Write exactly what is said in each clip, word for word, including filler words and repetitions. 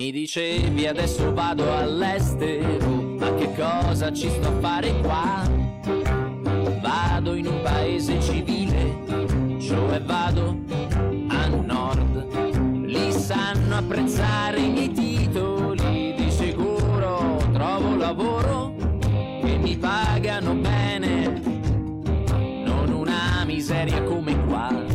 Mi dicevi adesso vado all'estero, ma che cosa ci sto a fare qua? Vado in un paese civile, cioè vado a nord. Lì sanno apprezzare i miei titoli, di sicuro trovo lavoro e mi pagano bene, non una miseria come qua.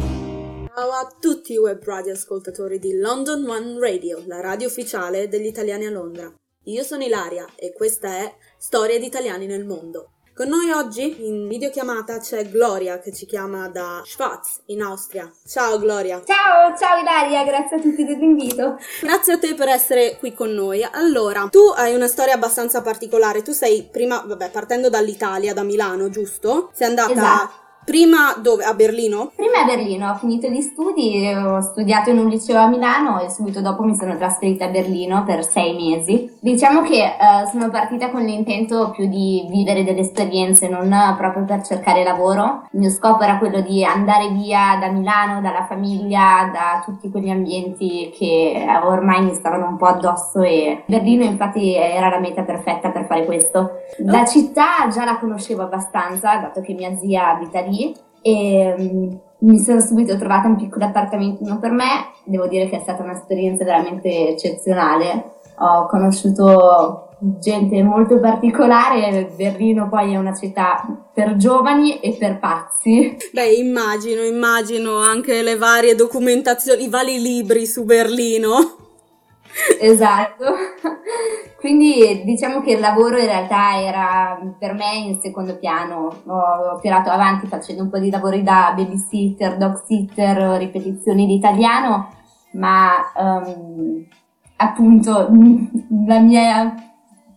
Ciao a tutti i web radio ascoltatori di London One Radio, la radio ufficiale degli italiani a Londra. Io sono Ilaria e questa è Storie di Italiani nel Mondo. Con noi oggi in videochiamata c'è Gloria che ci chiama da Schwaz in Austria. Ciao Gloria! Ciao, ciao Ilaria, grazie a tutti dell'invito. Grazie a te per essere qui con noi. Allora, tu hai una storia abbastanza particolare. Tu sei prima, vabbè, partendo dall'Italia, da Milano, giusto? Sei andata... Esatto. Prima dove? A Berlino? Prima a Berlino, ho finito gli studi, ho studiato in un liceo a Milano e subito dopo mi sono trasferita a Berlino per sei mesi. Diciamo che eh, sono partita con l'intento più di vivere delle esperienze, non proprio per cercare lavoro. Il mio scopo era quello di andare via da Milano, dalla famiglia, da tutti quegli ambienti che ormai mi stavano un po' addosso, e Berlino infatti era la meta perfetta per fare questo. La città già la conoscevo abbastanza, dato che mia zia abita lì. E um, mi sono subito trovata un piccolo appartamentino per me. Devo dire che è stata un'esperienza veramente eccezionale. Ho conosciuto gente molto particolare. Berlino poi è una città per giovani e per pazzi. Beh, immagino, immagino anche le varie documentazioni, i vari libri su Berlino. Esatto, quindi diciamo che il lavoro in realtà era per me in secondo piano. Ho tirato avanti facendo un po' di lavori da babysitter, dog sitter, ripetizioni di italiano, ma um, appunto la mia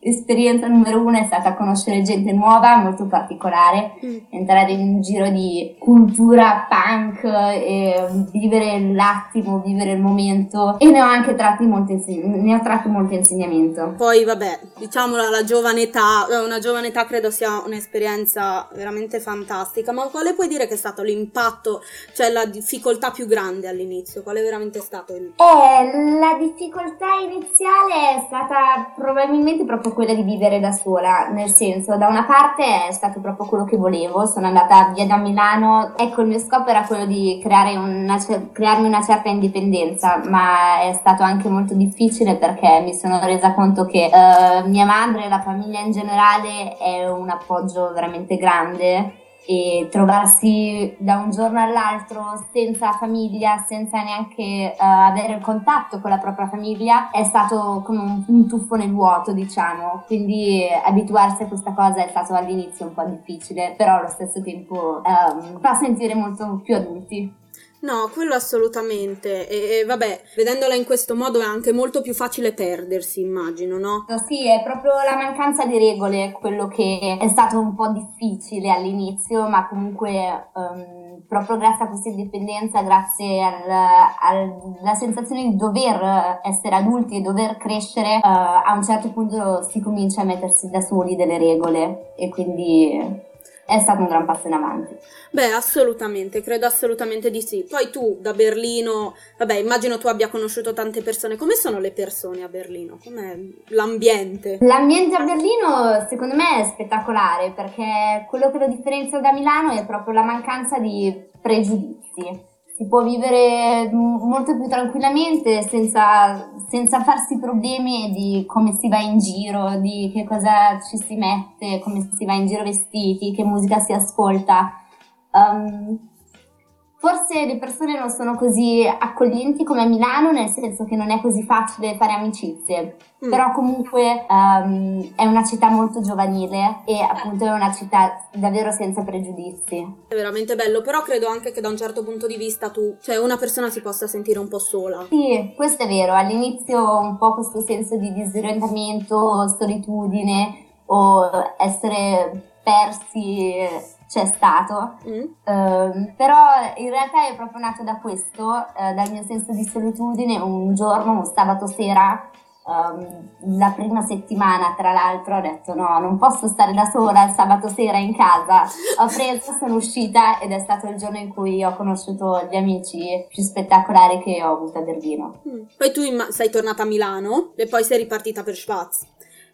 esperienza numero uno è stata conoscere gente nuova, molto particolare, mm. entrare in un giro di cultura punk e vivere l'attimo, vivere il momento, e ne ho anche tratti molto insegn- ne ho tratto molto insegnamento. Poi vabbè, diciamo la, la giovane età, una giovane età credo sia un'esperienza veramente fantastica, ma quale puoi dire che è stato l'impatto, cioè la difficoltà più grande all'inizio? Qual è veramente stato il... Eh, la difficoltà iniziale è stata probabilmente proprio quella di vivere da sola, nel senso, da una parte è stato proprio quello che volevo, sono andata via da Milano, ecco, il mio scopo era quello di creare una, crearmi una certa indipendenza, ma è stato anche molto difficile perché mi sono resa conto che eh, mia madre e la famiglia in generale è un appoggio veramente grande, e trovarsi da un giorno all'altro senza famiglia, senza neanche uh, avere il contatto con la propria famiglia, è stato come un, un tuffo nel vuoto, diciamo. Quindi eh, abituarsi a questa cosa è stato all'inizio un po' difficile, però allo stesso tempo um, fa sentire molto più adulti. No, quello assolutamente, e, e vabbè, vedendola in questo modo è anche molto più facile perdersi, immagino, no? No, sì, è proprio la mancanza di regole quello che è stato un po' difficile all'inizio, ma comunque um, proprio grazie a questa indipendenza, grazie al, al, alla sensazione di dover essere adulti e dover crescere, uh, a un certo punto si comincia a mettersi da soli delle regole, e quindi... è stato un gran passo in avanti. Beh, assolutamente, credo assolutamente di sì. Poi tu da Berlino, vabbè, immagino tu abbia conosciuto tante persone. Come sono le persone a Berlino? Com'è l'ambiente? L'ambiente a Berlino secondo me è spettacolare, perché quello che lo differenzia da Milano è proprio la mancanza di pregiudizi. Si può vivere molto più tranquillamente, senza, senza farsi problemi di come si va in giro, di che cosa ci si mette, come si va in giro vestiti, che musica si ascolta. Um, forse le persone non sono così accoglienti come a Milano, nel senso che non è così facile fare amicizie, mm. però comunque um, è una città molto giovanile e appunto è una città davvero senza pregiudizi. È veramente bello, però credo anche che da un certo punto di vista tu, cioè una persona si possa sentire un po' sola. Sì, questo è vero, all'inizio un po' questo senso di disorientamento, solitudine o essere persi... c'è stato, mm. um, però in realtà è proprio nato da questo, uh, dal mio senso di solitudine. Un giorno, un sabato sera, um, la prima settimana, tra l'altro, ho detto no, non posso stare da sola il sabato sera in casa, ho preso, sono uscita ed è stato il giorno in cui ho conosciuto gli amici più spettacolari che ho avuto a Berlino. Mm. Poi tu imma- sei tornata a Milano e poi sei ripartita per Schwaz,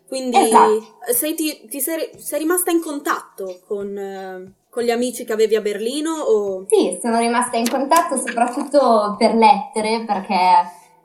quindi esatto. sei, ti, ti sei, sei rimasta in contatto con... Eh... con gli amici che avevi a Berlino o... Sì, sono rimasta in contatto soprattutto per lettere, perché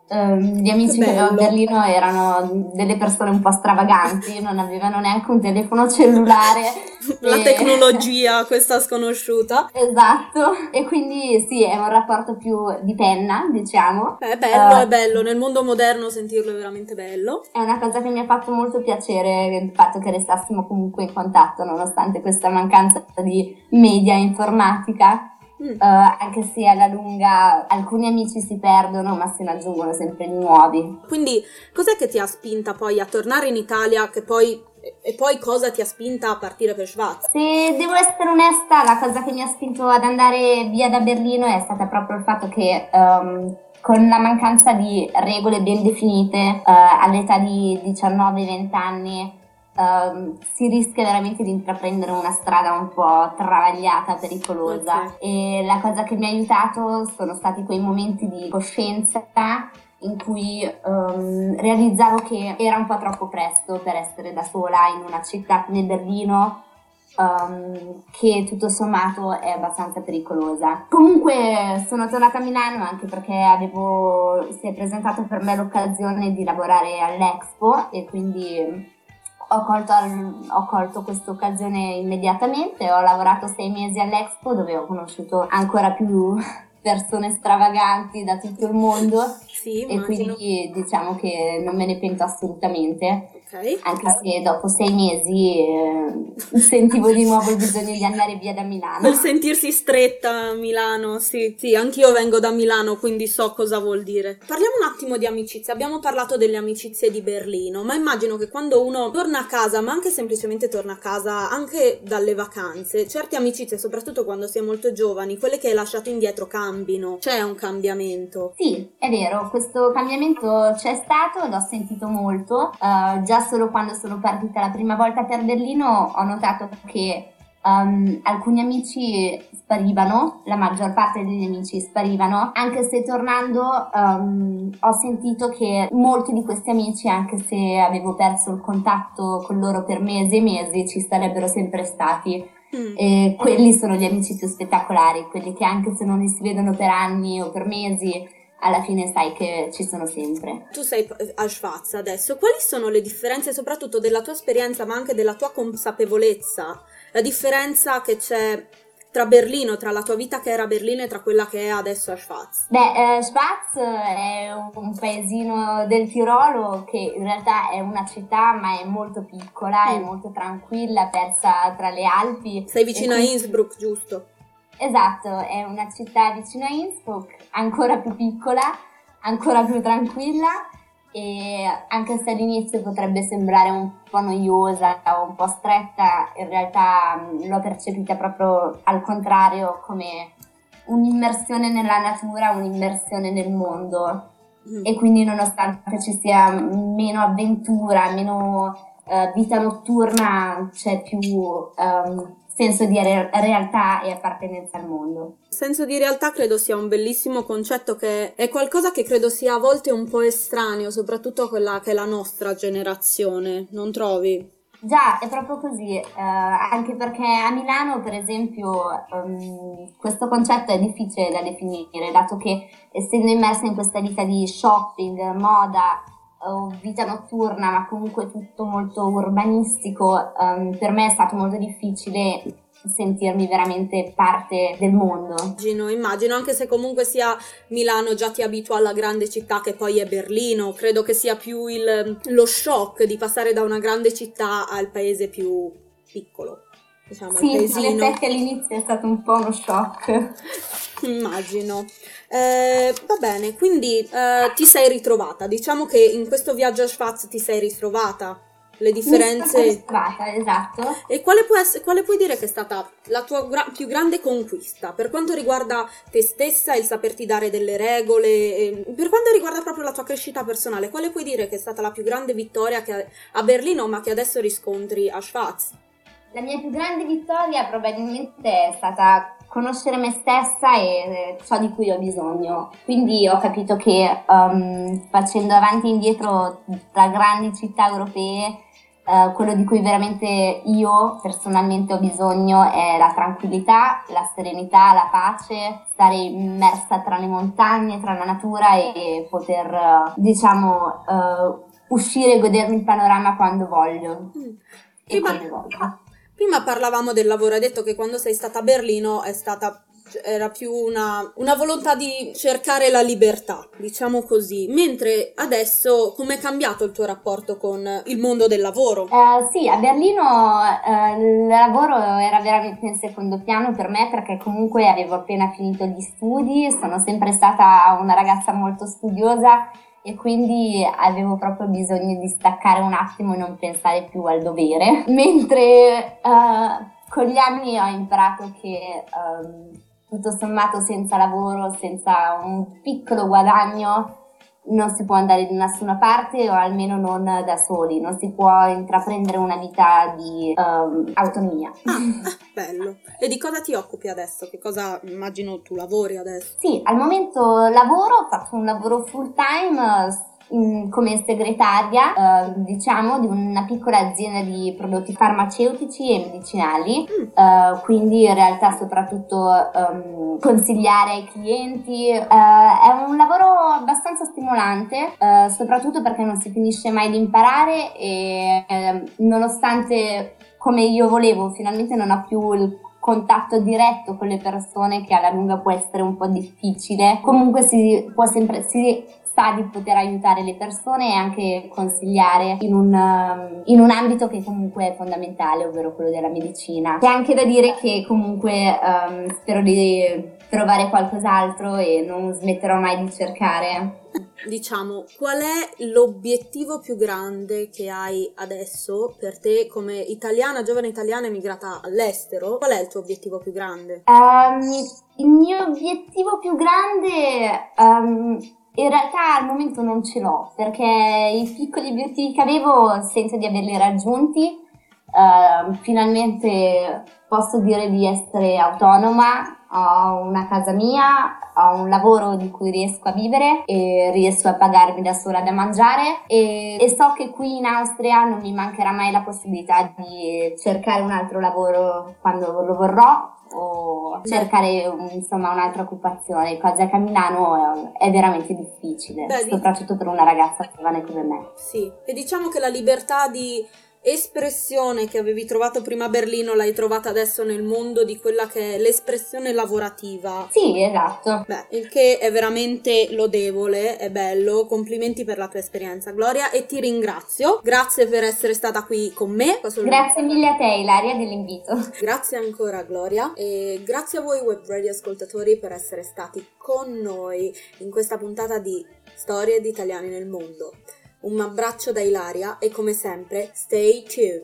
ehm, gli amici che, che avevo a Berlino erano delle persone un po' stravaganti, non avevano neanche un telefono cellulare. La e... tecnologia, questa sconosciuta. Esatto, e quindi sì, è un rapporto più di penna, diciamo. Beh, è bello, uh, è bello, nel mondo moderno sentirlo è veramente bello. È una cosa che mi ha fatto molto piacere, il fatto che restassimo comunque in contatto, nonostante questa mancanza di media informatica. Mm. Uh, anche se alla lunga alcuni amici si perdono, ma se ne aggiungono sempre di nuovi. Quindi cos'è che ti ha spinta poi a tornare in Italia, che poi, e poi cosa ti ha spinta a partire per Schwaz? Se devo essere onesta, la cosa che mi ha spinto ad andare via da Berlino è stata proprio il fatto che um, con la mancanza di regole ben definite uh, all'età di diciannove venti anni Uh, si rischia veramente di intraprendere una strada un po' travagliata, pericolosa. Okay. E la cosa che mi ha aiutato sono stati quei momenti di coscienza in cui um, realizzavo che era un po' troppo presto per essere da sola in una città come Berlino, um, che tutto sommato è abbastanza pericolosa. Comunque sono tornata a Milano anche perché avevo, si è presentato per me l'occasione di lavorare all'Expo e quindi... Ho colto, ho colto questa occasione immediatamente, ho lavorato sei mesi all'Expo dove ho conosciuto ancora più persone stravaganti da tutto il mondo. Sì, e immagino. Quindi diciamo che non me ne pento assolutamente, okay. Anche se dopo sei mesi eh, sentivo di nuovo il bisogno di andare via da Milano. Per sentirsi stretta a Milano, sì, sì, anch'io vengo da Milano quindi so cosa vuol dire. Parliamo un attimo di amicizia, abbiamo parlato delle amicizie di Berlino, ma immagino che quando uno torna a casa, ma anche semplicemente torna a casa anche dalle vacanze, certe amicizie, soprattutto quando si è molto giovani, quelle che hai lasciato indietro cambino, c'è un cambiamento. Sì, è vero. Questo cambiamento c'è stato, l'ho sentito molto, uh, già solo quando sono partita la prima volta per Berlino ho notato che um, alcuni amici sparivano, la maggior parte degli amici sparivano, anche se tornando um, ho sentito che molti di questi amici, anche se avevo perso il contatto con loro per mesi e mesi, ci sarebbero sempre stati. Mm. E quelli sono gli amici più spettacolari, quelli che anche se non li si vedono per anni o per mesi, alla fine sai che ci sono sempre. Tu sei a Schwaz adesso, quali sono le differenze soprattutto della tua esperienza ma anche della tua consapevolezza? La differenza che c'è tra Berlino, tra la tua vita che era a Berlino e tra quella che è adesso a Schwaz? Beh, eh, Schwaz è un paesino del Tirolo che in realtà è una città ma è molto piccola, mm. è molto tranquilla, persa tra le Alpi. Sei vicino quindi... a Innsbruck, giusto? Esatto, è una città vicino a Innsbruck, ancora più piccola, ancora più tranquilla e anche se all'inizio potrebbe sembrare un po' noiosa o un po' stretta, in realtà l'ho percepita proprio al contrario come un'immersione nella natura, un'immersione nel mondo mm. e quindi nonostante ci sia meno avventura, meno eh, vita notturna, c'è più... Um, senso di re- realtà e appartenenza al mondo. Senso di realtà credo sia un bellissimo concetto, che è qualcosa che credo sia a volte un po' estraneo, soprattutto quella che è la nostra generazione, non trovi? Già, è proprio così, eh, anche perché a Milano, per esempio, um, questo concetto è difficile da definire, dato che essendo immersa in questa vita di shopping, moda, o vita notturna, ma comunque tutto molto urbanistico, um, per me è stato molto difficile sentirmi veramente parte del mondo. Immagino, immagino, anche se comunque sia Milano già ti abitua alla grande città che poi è Berlino, credo che sia più il, lo shock di passare da una grande città al paese più piccolo, diciamo, sì, il paesino. Sì, in effetti all'inizio è stato un po' uno shock. Immagino. Eh, va bene, quindi eh, ti sei ritrovata, diciamo che in questo viaggio a Schwaz ti sei ritrovata. le differenze. Frustrata, esatto. E quale, può essere, quale puoi dire che è stata la tua gra- più grande conquista per quanto riguarda te stessa, il saperti dare delle regole, e per quanto riguarda proprio la tua crescita personale, quale puoi dire che è stata la più grande vittoria che a Berlino ma che adesso riscontri a Schwaz? La mia più grande vittoria probabilmente è stata conoscere me stessa e ciò di cui ho bisogno. Quindi ho capito che um, facendo avanti e indietro tra grandi città europee, uh, quello di cui veramente io personalmente ho bisogno è la tranquillità, la serenità, la pace, stare immersa tra le montagne, tra la natura e poter, diciamo, uh, uscire e godermi il panorama quando voglio. Mm. E e quando voglio. Prima parlavamo del lavoro, hai detto che quando sei stata a Berlino è stata, era più una, una volontà di cercare la libertà, diciamo così, mentre adesso com'è cambiato il tuo rapporto con il mondo del lavoro? Uh, sì, a Berlino uh, il lavoro era veramente in secondo piano per me, perché comunque avevo appena finito gli studi, sono sempre stata una ragazza molto studiosa e quindi avevo proprio bisogno di staccare un attimo e non pensare più al dovere, mentre uh, con gli anni ho imparato che um, tutto sommato senza lavoro, senza un piccolo guadagno non si può andare da nessuna parte, o almeno non da soli, non si può intraprendere una vita di um, autonomia. Ah, bello. E di cosa ti occupi adesso? Che cosa, immagino tu lavori adesso? Sì, al momento lavoro, faccio un lavoro full time in, come segretaria, eh, diciamo, di una piccola azienda di prodotti farmaceutici e medicinali, mm. eh, quindi in realtà soprattutto ehm, consigliare ai clienti, eh, è un lavoro abbastanza stimolante, eh, soprattutto perché non si finisce mai di imparare e eh, nonostante come io volevo finalmente non ho più il contatto diretto con le persone, che alla lunga può essere un po' difficile, comunque si può sempre, si sa di poter aiutare le persone e anche consigliare in un, in un ambito che comunque è fondamentale, ovvero quello della medicina. C'è anche da dire che comunque um, spero di trovare qualcos'altro e non smetterò mai di cercare. Diciamo, qual è l'obiettivo più grande che hai adesso per te come italiana, giovane italiana emigrata all'estero? Qual è il tuo obiettivo più grande? Um, il mio obiettivo più grande... Um, In realtà al momento non ce l'ho, perché i piccoli obiettivi che avevo sento di averli raggiunti. Uh, finalmente posso dire di essere autonoma, ho una casa mia, ho un lavoro di cui riesco a vivere e riesco a pagarmi da sola da mangiare e, e so che qui in Austria non mi mancherà mai la possibilità di cercare un altro lavoro quando lo vorrò o cercare un, insomma un'altra occupazione, cosa che a Milano è, è veramente difficile. Beh, soprattutto per una ragazza giovane come me. Sì, e diciamo che la libertà di espressione che avevi trovato prima a Berlino l'hai trovata adesso nel mondo di quella che è l'espressione lavorativa. Sì, esatto. Beh, il che è veramente lodevole, è bello, complimenti per la tua esperienza Gloria e ti ringrazio, grazie per essere stata qui con me. Grazie mille a te Ilaria dell'invito. Grazie ancora Gloria e grazie a voi web radio ascoltatori per essere stati con noi in questa puntata di Storie di Italiani nel Mondo. Un abbraccio da Ilaria e come sempre, stay tuned!